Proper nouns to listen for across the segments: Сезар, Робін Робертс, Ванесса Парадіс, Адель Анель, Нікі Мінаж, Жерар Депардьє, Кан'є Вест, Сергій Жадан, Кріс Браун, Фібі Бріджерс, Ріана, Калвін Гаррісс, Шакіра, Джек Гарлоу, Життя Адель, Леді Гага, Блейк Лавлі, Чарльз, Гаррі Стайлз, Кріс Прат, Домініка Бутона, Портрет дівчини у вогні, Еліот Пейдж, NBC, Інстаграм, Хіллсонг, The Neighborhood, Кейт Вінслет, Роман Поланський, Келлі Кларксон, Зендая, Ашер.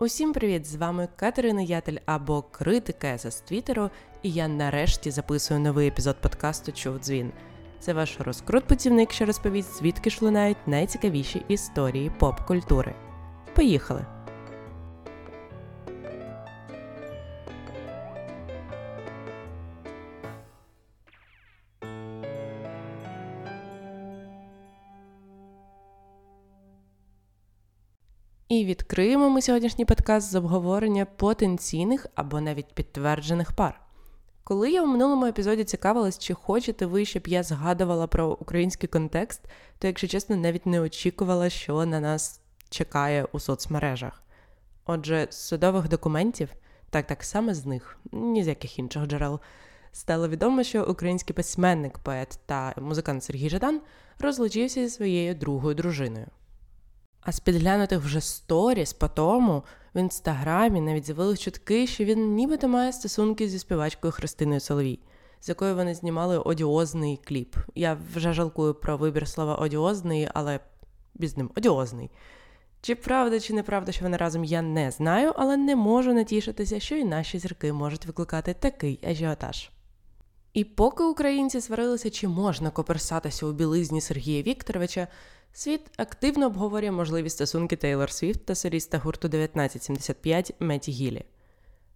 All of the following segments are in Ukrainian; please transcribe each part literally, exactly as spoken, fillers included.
Усім привіт, з вами Катерина Ятель або Критикеса з Твіттеру, і я нарешті записую новий епізод подкасту «Чув дзвін». Це ваш розкрут-путівник, що розповість, звідки ж лунають найцікавіші історії поп-культури. Поїхали! І відкриємо ми сьогоднішній подкаст з обговорення потенційних або навіть підтверджених пар. Коли я в минулому епізоді цікавилась, чи хочете ви, щоб я згадувала про український контекст, то, якщо чесно, навіть не очікувала, що на нас чекає у соцмережах. Отже, з судових документів, так-так саме з них, ні з яких інших джерел, стало відомо, що український письменник, поет та музикант Сергій Жадан розлучився зі своєю другою дружиною. А з підглянутих вже сторіс по тому в Інстаграмі навіть з'явились чутки, що він нібито має стосунки зі співачкою Христиною Соловій, з якою вони знімали одіозний кліп. Я вже жалкую про вибір слова «одіозний», але без ним «одіозний». Чи правда, чи неправда, що вони разом, я не знаю, але не можу натішитися, що і наші зірки можуть викликати такий ажіотаж. І поки українці сварилися, чи можна коперсатися у білизні Сергія Вікторовича, світ активно обговорює можливі стосунки Тейлор Свіфт та соліста гурту тисяча дев'ятсот сімдесят п'ять Метті Хілі.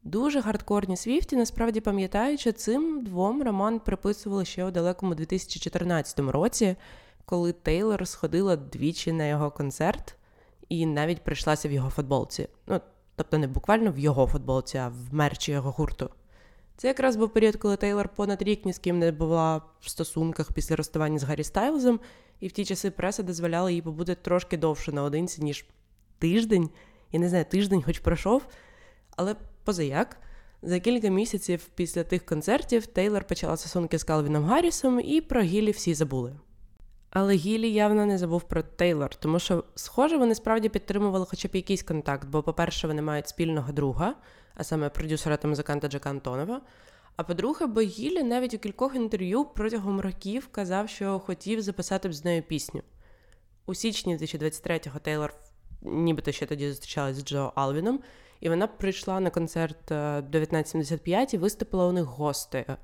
Дуже гардкорні Свіфті насправді пам'ятають, що цим двом роман приписували ще у далекому дві тисячі чотирнадцятому році, коли Тейлор сходила двічі на його концерт і навіть прийшлася в його футболці. Ну, тобто не буквально в його футболці, а в мерчі його гурту. Це якраз був період, коли Тейлор понад рік ні з ким не була в стосунках після розставання з Гаррі Стайлзом, і в ті часи преса дозволяла їй побути трошки довше наодинці, ніж тиждень. Я не знаю, тиждень хоч пройшов, але позаяк. За кілька місяців після тих концертів Тейлор почала стосунки з Калвіном Гаррісом, і про Гілі всі забули. Але Гілі явно не забув про Тейлор, тому що, схоже, вони справді підтримували хоча б якийсь контакт, бо, по-перше, вони мають спільного друга, а саме продюсера та музиканта Джека Антонова, а по-друге, бо Гілі навіть у кількох інтерв'ю протягом років казав, що хотів записати б з нею пісню. У січні двадцять двадцять третього Тейлор нібито ще тоді зустрічалась з Джо Алвіном, і вона прийшла на концерт тисяча дев'ятсот сімдесят п'ять і виступила у них гостею.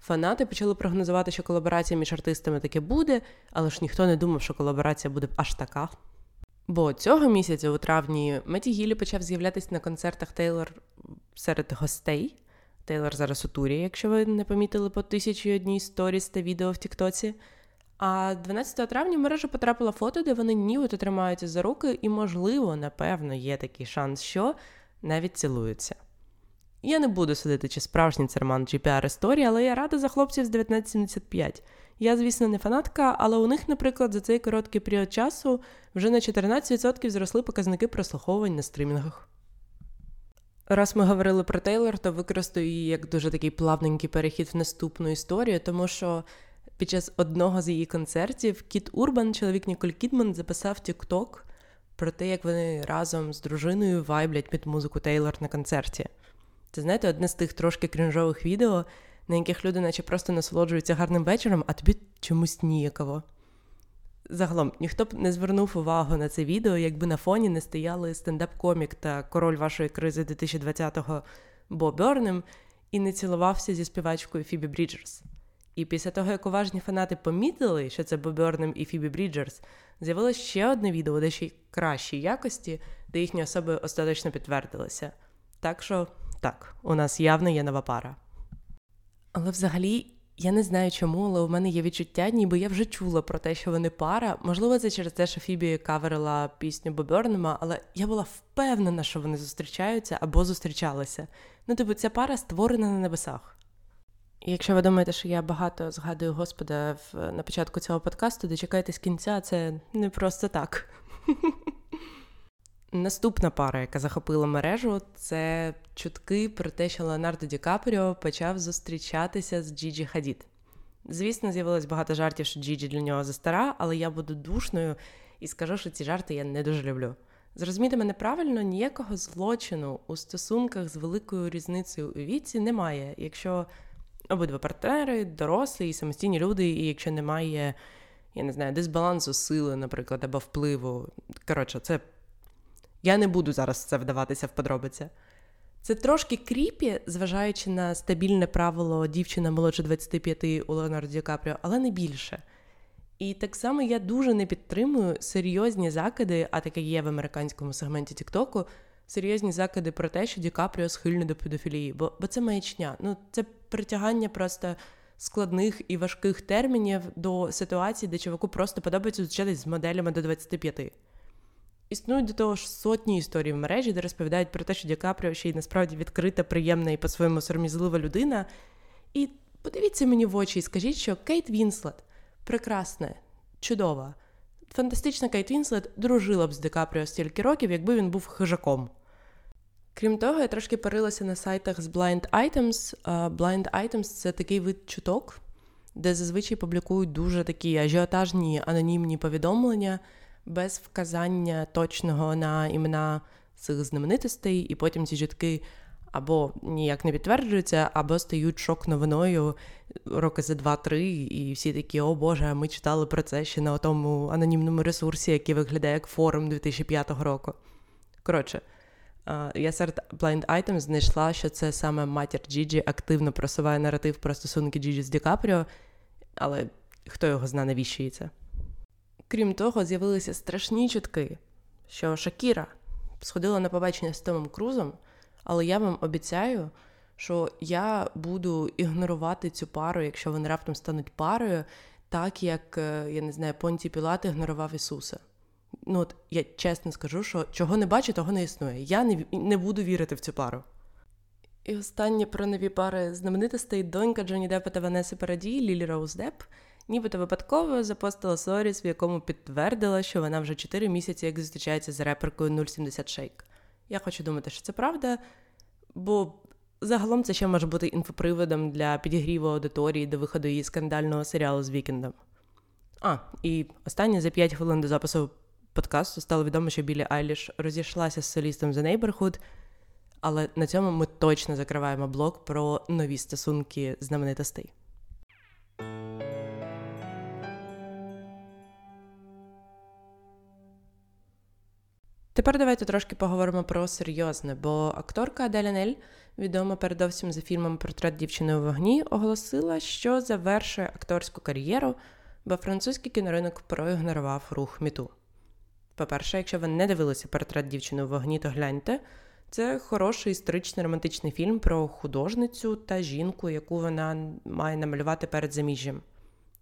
Фанати почали прогнозувати, що колаборація між артистами таки буде, але ж ніхто не думав, що колаборація буде аж така. Бо цього місяця, у травні, Метті Гілі почав з'являтися на концертах Тейлор серед гостей. Тейлор зараз у турі, якщо ви не помітили по тисячі одній сторіс та відео в Тіктоці. А дванадцятого травня в мережу потрапило фото, де вони нібито тримаються за руки і, можливо, напевно, є такий шанс, що навіть цілуються. Я не буду судити, чи справжній це роман, чи піар-історії, але я рада за хлопців з тисяча дев'ятсот сімдесят п'ять. Я, звісно, не фанатка, але у них, наприклад, за цей короткий період часу вже на чотирнадцять відсотків зросли показники прослуховувань на стрімінгах. Раз ми говорили про Тейлор, то використаю її як дуже такий плавненький перехід в наступну історію, тому що під час одного з її концертів Кіт Урбан, чоловік Ніколь Кідман, записав тік-ток про те, як вони разом з дружиною вайблять під музику Тейлор на концерті. Це, знаєте, одне з тих трошки крінжових відео, на яких люди наче просто насолоджуються гарним вечором, а тобі чомусь ніяково. Загалом, ніхто б не звернув увагу на це відео, якби на фоні не стояли стендап-комік та король вашої кризи двадцятого Бо Бернем і не цілувався зі співачкою Фібі Бріджерс. І після того, як уважні фанати помітили, що це Бо Бернем і Фібі Бріджерс, з'явилось ще одне відео, де ще й кращій якості, де їхні особи остаточно підтвердилися. Так що... Так, у нас явно є нова пара. Але взагалі, я не знаю чому, але у мене є відчуття, ніби я вже чула про те, що вони пара. Можливо, це через те, що Фібі каверила пісню Бо Бернема, але я була впевнена, що вони зустрічаються або зустрічалися. Ну, тобто, ця пара створена на небесах. І якщо ви думаєте, що я багато згадую Господа в, на початку цього подкасту, дочекайтесь кінця, це не просто так. Наступна пара, яка захопила мережу, це чутки про те, що Леонардо Ді Капріо почав зустрічатися з Джіджі Хадід. Звісно, з'явилось багато жартів, що Джіджі для нього застара, але я буду душною і скажу, що ці жарти я не дуже люблю. Зрозумійте мене правильно, ніякого злочину у стосунках з великою різницею у віці немає, якщо обидва партнери дорослі і самостійні люди, і якщо немає, я не знаю, дисбалансу сили, наприклад, або впливу. Коротше, це... Я не буду зараз це вдаватися в подробиці. Це трошки кріпі, зважаючи на стабільне правило дівчина молодше двадцяти п'яти у Леонардо Ді Капріо, але не більше. І так само я дуже не підтримую серйозні закиди, а таке є в американському сегменті Тіктоку, серйозні закиди про те, що Ді Капріо схильний до педофілії, бо, бо це маячня. Ну, це притягання просто складних і важких термінів до ситуації, де чуваку просто подобається зустрічатись з моделями до двадцяти п'яти. Існують до того ж сотні історій в мережі, де розповідають про те, що Ді Капріо ще й насправді відкрита, приємна і по-своєму сором'язлива людина. І подивіться мені в очі і скажіть, що Кейт Вінслет прекрасна, чудова, фантастична Кейт Вінслет дружила б з Ді Капріо стільки років, якби він був хижаком. Крім того, я трошки парилася на сайтах з Blind Items. Blind Items – це такий вид чуток, де зазвичай публікують дуже такі ажіотажні анонімні повідомлення без вказання точного на імена цих знаменитостей, і потім ці чутки або ніяк не підтверджуються, або стають шок-новиною роки за два-три, і всі такі: «О боже, ми читали про це ще на тому анонімному ресурсі, який виглядає як форум дві тисячі п'ятого року». Коротше, я серед Blind Items знайшла, що це саме матір Джіджі активно просуває наратив про стосунки Джіджі з Ді Капріо, але хто його зна, навіщо їй це? Крім того, з'явилися страшні чутки, що Шакіра сходила на побачення з Томом Крузом, але я вам обіцяю, що я буду ігнорувати цю пару, якщо вони раптом стануть парою, так як, я не знаю, Понтій Пілат ігнорував Ісуса. Ну от, я чесно скажу, що чого не бачу, того не існує. Я не, не буду вірити в цю пару. І останнє про нові пари знаменитостей. Донька Джоні Деппа та Ванесси Парадіс, Лілі-Роуз Депп, нібито випадково запостила сторіс, в якому підтвердила, що вона вже чотири місяці як зустрічається з реперкою нуль сімдесят Шейк. Я хочу думати, що це правда, бо загалом це ще може бути інфоприводом для підігріву аудиторії до виходу її скандального серіалу з Вікендом. А, і останнє, за п'ять хвилин до запису подкасту стало відомо, що Біллі Айліш розійшлася з солістом The Neighborhood, але на цьому ми точно закриваємо блог про нові стосунки знаменитостей. Тепер давайте трошки поговоримо про серйозне, бо акторка Адель Анель, відома передовсім за фільмом «Портрет дівчини у вогні», оголосила, що завершує акторську кар'єру, бо французький кіноринок проігнорував рух міту. По-перше, якщо ви не дивилися «Портрет дівчини у вогні», то гляньте. Це хороший історичний романтичний фільм про художницю та жінку, яку вона має намалювати перед заміжжям.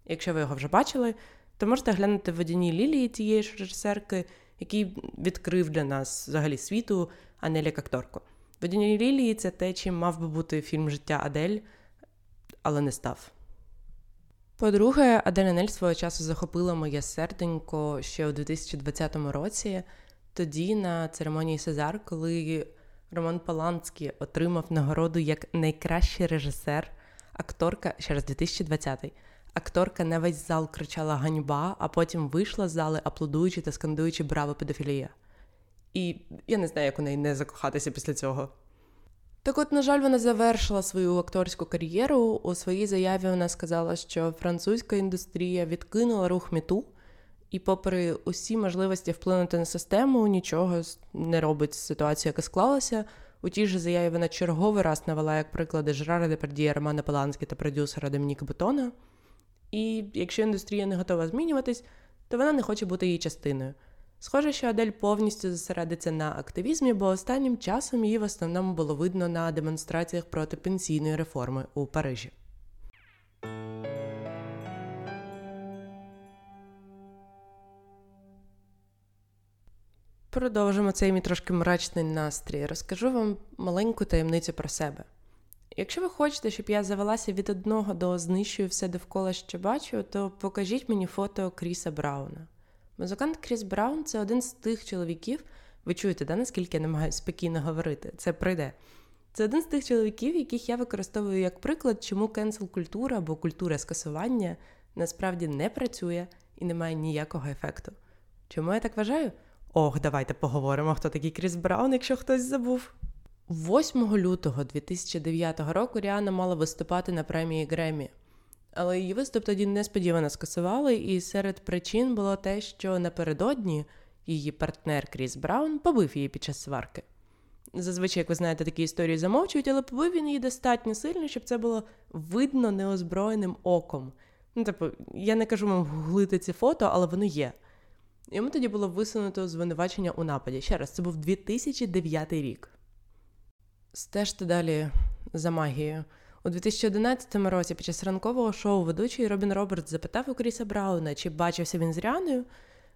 Якщо ви його вже бачили, то можете глянути «Водяні лілії» тієї ж режисерки, який відкрив для нас взагалі світу Анель як акторку. «Водяні лілії» – це те, чим мав би бути фільм «Життя Адель», але не став. По-друге, Адель Анель свого часу захопила моє серденько ще у дві тисячі двадцятому році, тоді на церемонії «Сезар», коли Роман Поланський отримав нагороду як найкращий режисер, акторка, ще раз, дві тисячі двадцятий. Акторка на весь зал кричала «ганьба», а потім вийшла з зали, аплодуючи та скандуючи «браво, педофілія». І я не знаю, як у неї не закохатися після цього. Так от, на жаль, вона завершила свою акторську кар'єру. У своїй заяві вона сказала, що французька індустрія відкинула рух міту, і попри усі можливості вплинути на систему, нічого не робить з ситуацією, яка склалася. У тій же заяві вона черговий раз навела як приклади Жерара Депардьє, Романа Поланські та продюсера Домініка Бутона. І якщо індустрія не готова змінюватись, то вона не хоче бути її частиною. Схоже, що Адель повністю зосередиться на активізмі, бо останнім часом її в основному було видно на демонстраціях проти пенсійної реформи у Парижі. Продовжимо цей мій трошки мрачний настрій. Розкажу вам маленьку таємницю про себе. Якщо ви хочете, щоб я завелася від одного до знищую все довкола, що бачу, то покажіть мені фото Кріса Брауна. Музикант Кріс Браун – це один з тих чоловіків, ви чуєте, да, наскільки я намагаюся спокійно говорити, це прийде. Це один з тих чоловіків, яких я використовую як приклад, чому cancel-культура або культура скасування насправді не працює і не має ніякого ефекту. Чому я так вважаю? Ох, давайте поговоримо, хто такий Кріс Браун, якщо хтось забув. восьмого лютого дві тисячі дев'ятого року Ріана мала виступати на премії Греммі, але її виступ тоді несподівано скасували, і серед причин було те, що напередодні Її партнер Кріс Браун побив її під час сварки. Зазвичай, як ви знаєте, такі історії замовчують, але побив він її достатньо сильно, щоб це було видно неозброєним оком. Ну, тобто, я не кажу вам гуглити ці фото, але воно є. Йому тоді було висунуто звинувачення у нападі. Ще раз, це був дві тисячі дев'ятий рік. Стежте далі за магією. У дві тисячі одинадцятому році під час ранкового шоу ведучий Робін Робертс запитав у Кріса Брауна, чи бачився він з Ріаною,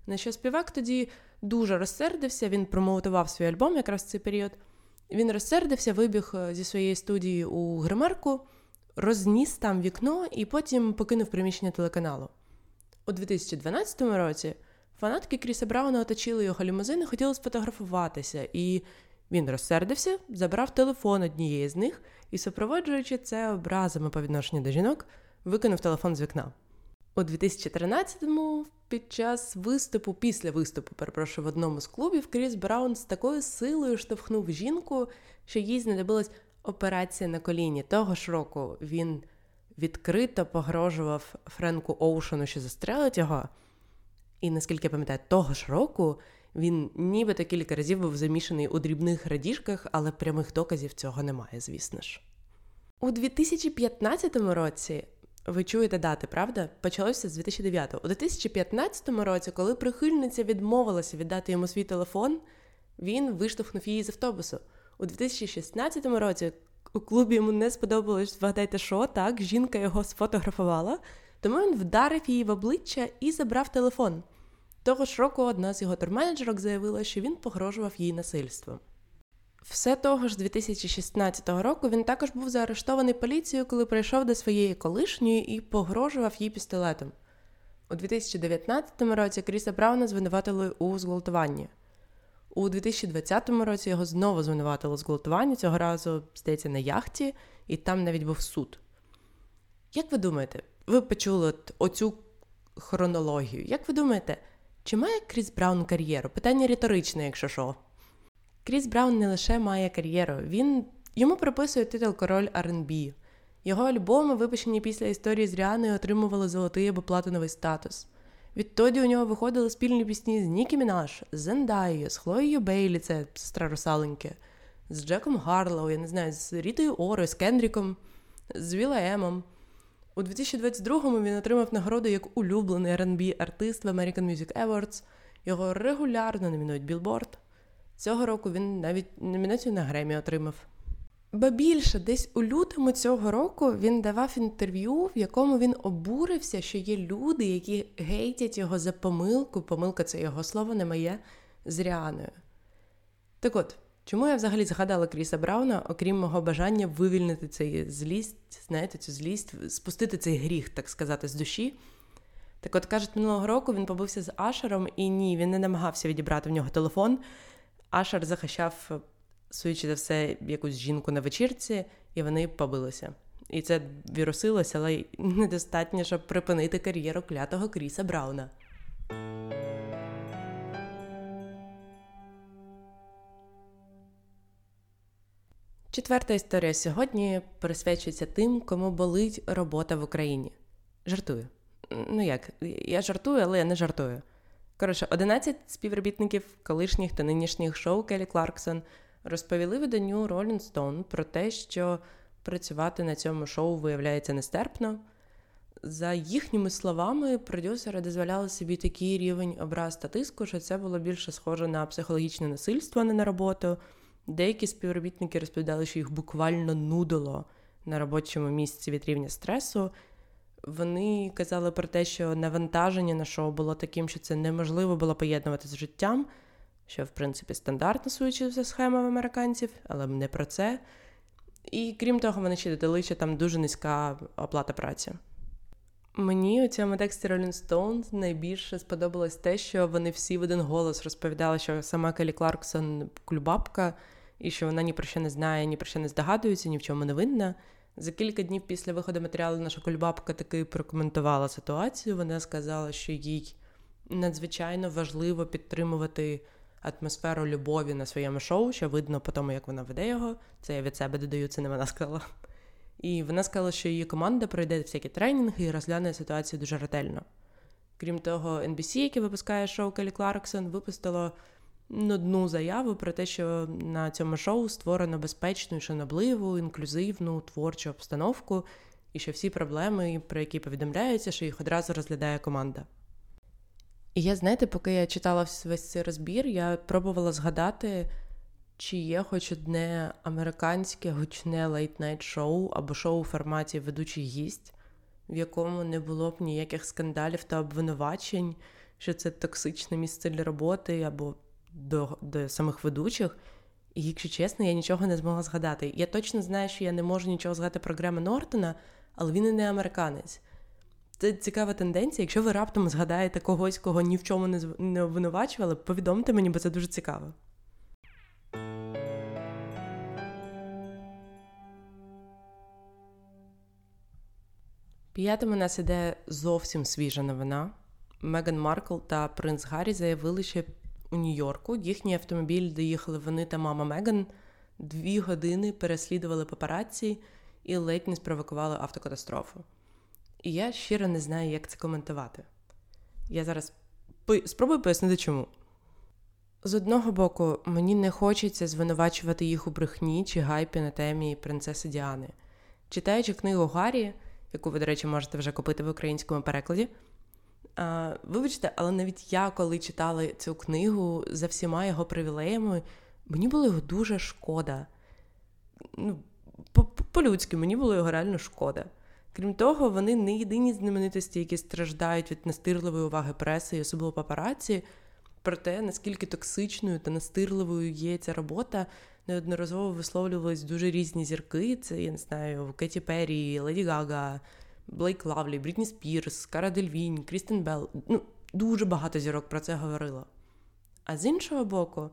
на що співак тоді дуже розсердився, він промоутував свій альбом якраз в цей період. Він розсердився, вибіг зі своєї студії у гримерку, розніс там вікно і потім покинув приміщення телеканалу. У дві тисячі дванадцятому році фанатки Кріса Брауна оточили його лімузин і хотіли сфотографуватися, і він розсердився, забрав телефон однієї з них і, супроводжуючи це образами по відношенню до жінок, викинув телефон з вікна. У дві тисячі тринадцятому під час виступу, після виступу, перепрошую, в одному з клубів, Кріс Браун з такою силою штовхнув жінку, що їй знадобилась операція на коліні. Того ж року він відкрито погрожував Френку Оушену, що застрелить його. І, наскільки я пам'ятаю, того ж року він нібито кілька разів був замішаний у дрібних крадіжках, але прямих доказів цього немає, звісно ж. У дві тисячі п'ятнадцятому році, ви чуєте дати, правда? Почалося з дві тисячі дев'ятого. У дві тисячі п'ятнадцятому році, коли прихильниця відмовилася віддати йому свій телефон, він виштовхнув її з автобусу. У дві тисячі шістнадцятому році у клубі йому не сподобалось, вгадайте що, так, жінка його сфотографувала, тому він вдарив її в обличчя і забрав телефон. Того ж року одна з його турменеджерок заявила, що він погрожував їй насильством. Все того ж дві тисячі шістнадцятого року він також був заарештований поліцією, коли прийшов до своєї колишньої і погрожував їй пістолетом. У дві тисячі дев'ятнадцятому році Кріса Брауна звинуватили у зґвалтуванні. У дві тисячі двадцятому році його знову звинуватили у зґвалтуванні, цього разу, здається, на яхті, і там навіть був суд. Як ви думаєте, ви почули оцю хронологію, як ви думаєте, чи має Кріс Браун кар'єру? Питання риторичне, якщо що. Кріс Браун не лише має кар'єру, він... йому приписує титул «Король ар енд бі». Його альбоми, випущені після історії з Ріаною, отримували золотий або платиновий статус. Відтоді у нього виходили спільні пісні з Нікі Мінаж, з Зендаєю, з Хлоєю Бейлі, це сестра Русалоньки, з Джеком Гарлоу, я не знаю, з Рітою Орою, з Кендріком, з Віла Емом. У дві тисячі двадцять другому він отримав нагороду як улюблений ар енд бі-артист в American Music Awards. Його регулярно номінують Billboard. Цього року він навіть номінацію на Гремі отримав. Ба більше, десь у лютому цього року він давав інтерв'ю, в якому він обурився, що є люди, які гейтять його за помилку, помилка – це його слово, не моє, з Ріаною. Так от, чому я взагалі згадала Кріса Брауна, окрім мого бажання вивільнити цей злість, знаєте, цю злість, спустити цей гріх, так сказати, з душі? Так от, кажуть, минулого року він побився з Ашером, і ні, він не намагався відібрати в нього телефон. Ашер захищав, суючи за все, якусь жінку на вечірці, і вони побилися. І це вірусилося, але недостатньо, щоб припинити кар'єру клятого Кріса Брауна. Четверта історія сьогодні присвячується тим, кому болить робота в Україні. Жартую. Ну як, я жартую, але я не жартую. Коротше, одинадцять співробітників колишніх та нинішніх шоу Келлі Кларксон розповіли виданню Rolling Stone про те, що працювати на цьому шоу виявляється нестерпно. За їхніми словами, продюсери дозволяли собі такий рівень образ та тиску, що це було більше схоже на психологічне насильство, а не на роботу. Деякі співробітники розповідали, що їх буквально нудило на робочому місці від рівня стресу. Вони казали про те, що навантаження на шоу було таким, що це неможливо було поєднувати з життям, що, в принципі, стандартно, суючи за схемами американців, але не про це. І, крім того, вони ще додали, що там дуже низька оплата праці. Мені у цьому тексті Rolling Stones найбільше сподобалось те, що вони всі в один голос розповідали, що сама Келлі Кларксон кульбабка, і що вона ні про що не знає, ні про що не здогадується, ні в чому не винна. За кілька днів після виходу матеріалу наша кульбабка таки прокоментувала ситуацію. Вона сказала, що їй надзвичайно важливо підтримувати атмосферу любові на своєму шоу, що видно по тому, як вона веде його. Це я від себе додаю, це не вона сказала. І вона сказала, що її команда пройде всякі тренінги і розгляне ситуацію дуже ретельно. Крім того, Ен Бі Сі, яке випускає шоу Келлі Кларксон, випустило одну заяву про те, що на цьому шоу створено безпечну і шанобливу, інклюзивну, творчу обстановку, і що всі проблеми, про які повідомляються, що їх одразу розглядає команда. І я, знаєте, поки я читала весь цей розбір, я пробувала згадати, чи є хоч одне американське гучне лейт-найт-шоу або шоу у форматі «Ведучий гість», в якому не було б ніяких скандалів та обвинувачень, що це токсичне місце для роботи або до, до самих ведучих. І, якщо чесно, я нічого не змогла згадати. Я точно знаю, що я не можу нічого згадати про Грема Нортона, але він і не американець. Це цікава тенденція. Якщо ви раптом згадаєте когось, кого ні в чому не, не обвинувачували, повідомте мені, бо це дуже цікаво. П'ятим у нас іде зовсім свіжа новина. Меган Маркл та принц Гаррі заявили, що у Нью-Йорку їхній автомобіль, де їхали вони та мама Меган, дві години переслідували папараці і ледь не спровокували автокатастрофу. І я щиро не знаю, як це коментувати. Я зараз по... спробую пояснити, чому. З одного боку, мені не хочеться звинувачувати їх у брехні чи гайпі на темі принцеси Діани. Читаючи книгу Гаррі, яку ви, до речі, можете вже купити в українському перекладі. А, вибачте, але навіть я, коли читала цю книгу за всіма його привілеями, мені було його дуже шкода. Ну, по-людськи, мені було його реально шкода. Крім того, вони не єдині знаменитості, які страждають від настирливої уваги преси і особливо папараці. Про те, наскільки токсичною та настирливою є ця робота, неодноразово висловлювались дуже різні зірки. Це, я не знаю, Кеті Перрі, Леді Гага, Блейк Лавлі, Брітні Спірс, Кара Дельвінь, Крістен Белл. Ну, дуже багато зірок про це говорило. А з іншого боку,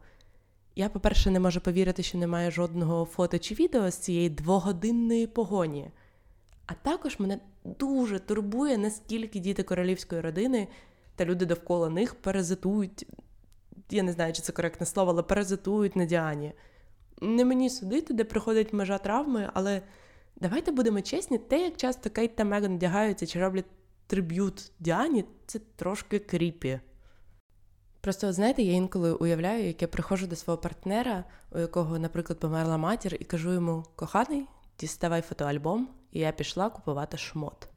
я, по-перше, не можу повірити, що немає жодного фото чи відео з цієї двогодинної погоні. А також мене дуже турбує, наскільки діти королівської родини та люди довкола них паразитують, я не знаю, чи це коректне слово, але паразитують на Діані. Не мені судити, де проходить межа травми, але давайте будемо чесні, те, як часто Кейт та Меган вдягаються чи роблять триб'ют Діані, це трошки кріпі. Просто, знаєте, я інколи уявляю, як я приходжу до свого партнера, у якого, наприклад, померла матір, і кажу йому: «Коханий, діставай фотоальбом, і я пішла купувати шмот».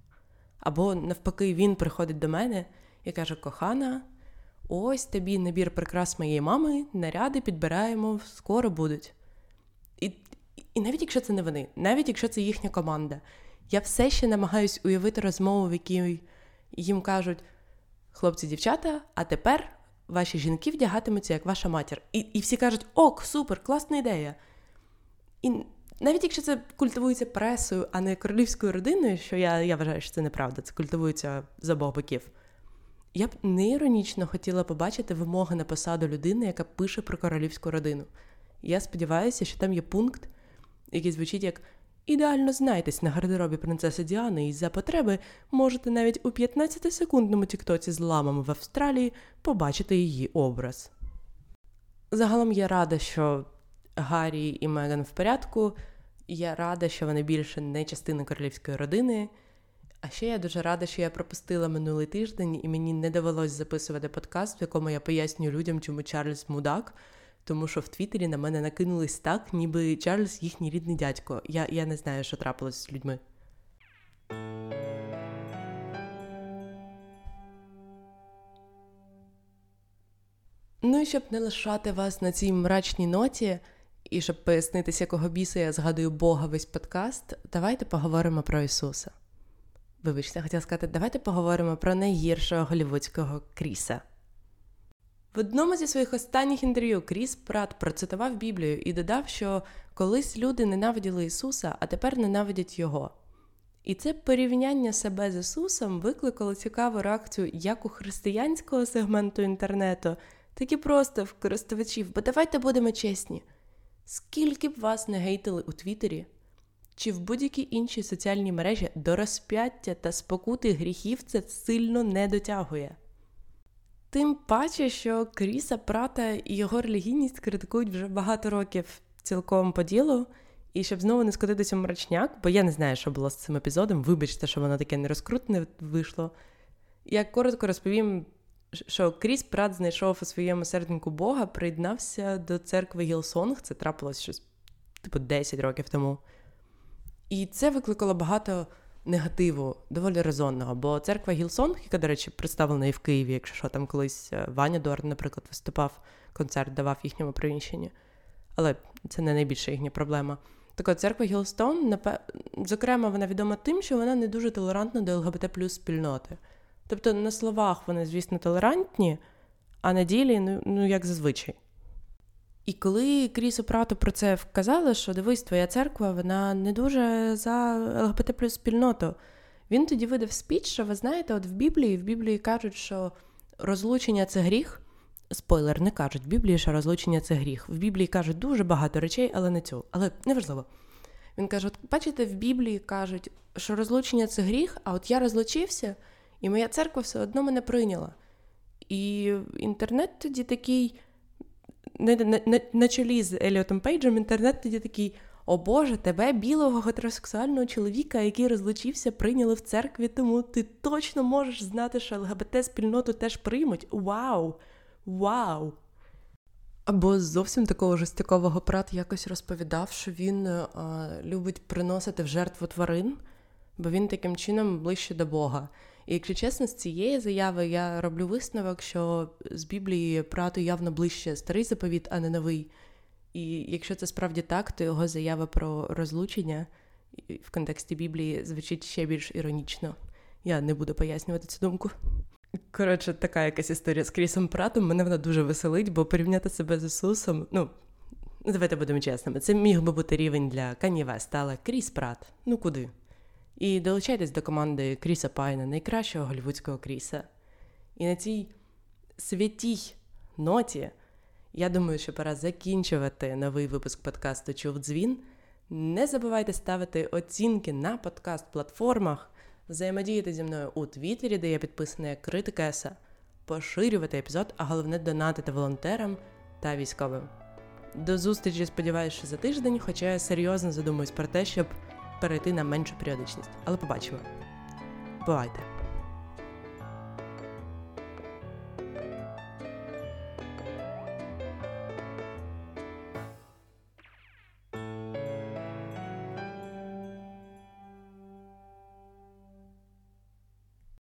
Або, навпаки, він приходить до мене і каже: «Кохана, ось тобі набір прикрас моєї мами, наряди підбираємо, скоро будуть». І, і навіть якщо це не вони, навіть якщо це їхня команда, я все ще намагаюсь уявити розмову, в якій їм кажуть: «Хлопці, дівчата, а тепер ваші жінки вдягатимуться, як ваша матір». І, і всі кажуть: «Ок, супер, класна ідея». І навіть якщо це культивується пресою, а не королівською родиною, що я, я вважаю, що це неправда, це культивується з обох боків, я б неіронічно хотіла побачити вимоги на посаду людини, яка пише про королівську родину. Я сподіваюся, що там є пункт, який звучить як: «Ідеально знайтесь на гардеробі принцеси Діани і за потреби можете навіть у п'ятнадцятисекундному тіктоці з ламами в Австралії побачити її образ». Загалом я рада, що Гаррі і Меган в порядку, я рада, що вони більше не частина королівської родини. А ще я дуже рада, що я пропустила минулий тиждень, і мені не довелось записувати подкаст, в якому я поясню людям, чому Чарльз мудак, тому що в Твіттері на мене накинулись так, ніби Чарльз їхній рідний дядько. Я, я не знаю, що трапилось з людьми. Ну і щоб не лишати вас на цій мрачній ноті, і щоб пояснитися, якого біса я згадую Бога весь подкаст, давайте поговоримо про Ісуса. Вибачте, хотіла сказати, давайте поговоримо про найгіршого голлівудського Кріса. В одному зі своїх останніх інтерв'ю Кріс Прат процитував Біблію і додав, що колись люди ненавиділи Ісуса, а тепер ненавидять Його. І це порівняння себе з Ісусом викликало цікаву реакцію як у християнського сегменту інтернету, так і просто в користувачів, бо давайте будемо чесні. Скільки б вас не гейтили у Твіттері, чи в будь-якій іншій соціальній мережі, до розп'яття та спокути гріхів це сильно не дотягує. Тим паче, що Кріса Прата і його релігійність критикують вже багато років цілком по ділу, і щоб знову не скотитися в мрачняк, бо я не знаю, що було з цим епізодом, вибачте, що воно таке нерозкрутне вийшло, Я коротко розповім, що Кріс Прат знайшов у своєму серденьку Бога, приєднався до церкви Хіллсонг, це трапилось щось, типу, десять років тому. І це викликало багато негативу, доволі резонного, бо церква Хіллсонг, яка, до речі, представлена і в Києві, якщо що, там колись Ваня Дорн, наприклад, виступав, концерт давав в їхньому приміщенні, але це не найбільша їхня проблема. Так от, церква Хіллсонг, зокрема, вона відома тим, що вона не дуже толерантна до ЛГБТ-плюс спільноти. Тобто, на словах вони, звісно, толерантні, а на ділі, ну, ну як зазвичай. І коли Крісу Прату про це вказали, що, дивись, твоя церква, вона не дуже за ЛГБТ-плюс спільноту, він тоді видав спіч, що, ви знаєте, от в Біблії, в Біблії кажуть, що розлучення – це гріх. Спойлер, не кажуть в Біблії, що розлучення – це гріх. В Біблії кажуть дуже багато речей, але не цю. Але неважливо. Він каже, от, бачите, в Біблії кажуть, що розлучення – це гріх, а от я розлучився, і моя церква все одно мене прийняла. І інтернет тоді такий, на, на, на чолі з Еліотом Пейджем, інтернет тоді такий, о Боже, тебе, білого гетеросексуального чоловіка, який розлучився, прийняли в церкві, тому ти точно можеш знати, що ЛГБТ-спільноту теж приймуть. Вау! Вау! Або зовсім такого жорстякового Прат якось розповідав, що він а, любить приносити в жертву тварин, бо він таким чином ближче до Бога. І, якщо чесно, з цієї заяви я роблю висновок, що з Біблії Прату явно ближче старий заповіт, а не новий. І якщо це справді так, то його заява про розлучення в контексті Біблії звучить ще більш іронічно. Я не буду пояснювати цю думку. Коротше, така якась історія з Крісом Пратом, мене вона дуже веселить, бо порівняти себе з Ісусом, ну, давайте будемо чесними, це міг би бути рівень для Кан'є Веста, але Кріс Прат, ну куди? І долучайтесь до команди Кріса Пайна, найкращого голлівудського Кріса. І на цій святій ноті, я думаю, що пора закінчувати новий випуск подкасту «Чув дзвін». Не забувайте ставити оцінки на подкаст-платформах, взаємодіяти зі мною у Твіттері, де я підписана як критикеса, поширювати епізод, а головне донатити волонтерам та військовим. До зустрічі, сподіваюся, що за тиждень, хоча я серйозно задумуюсь про те, щоб перейти на меншу періодичність. Але побачимо. Бувайте!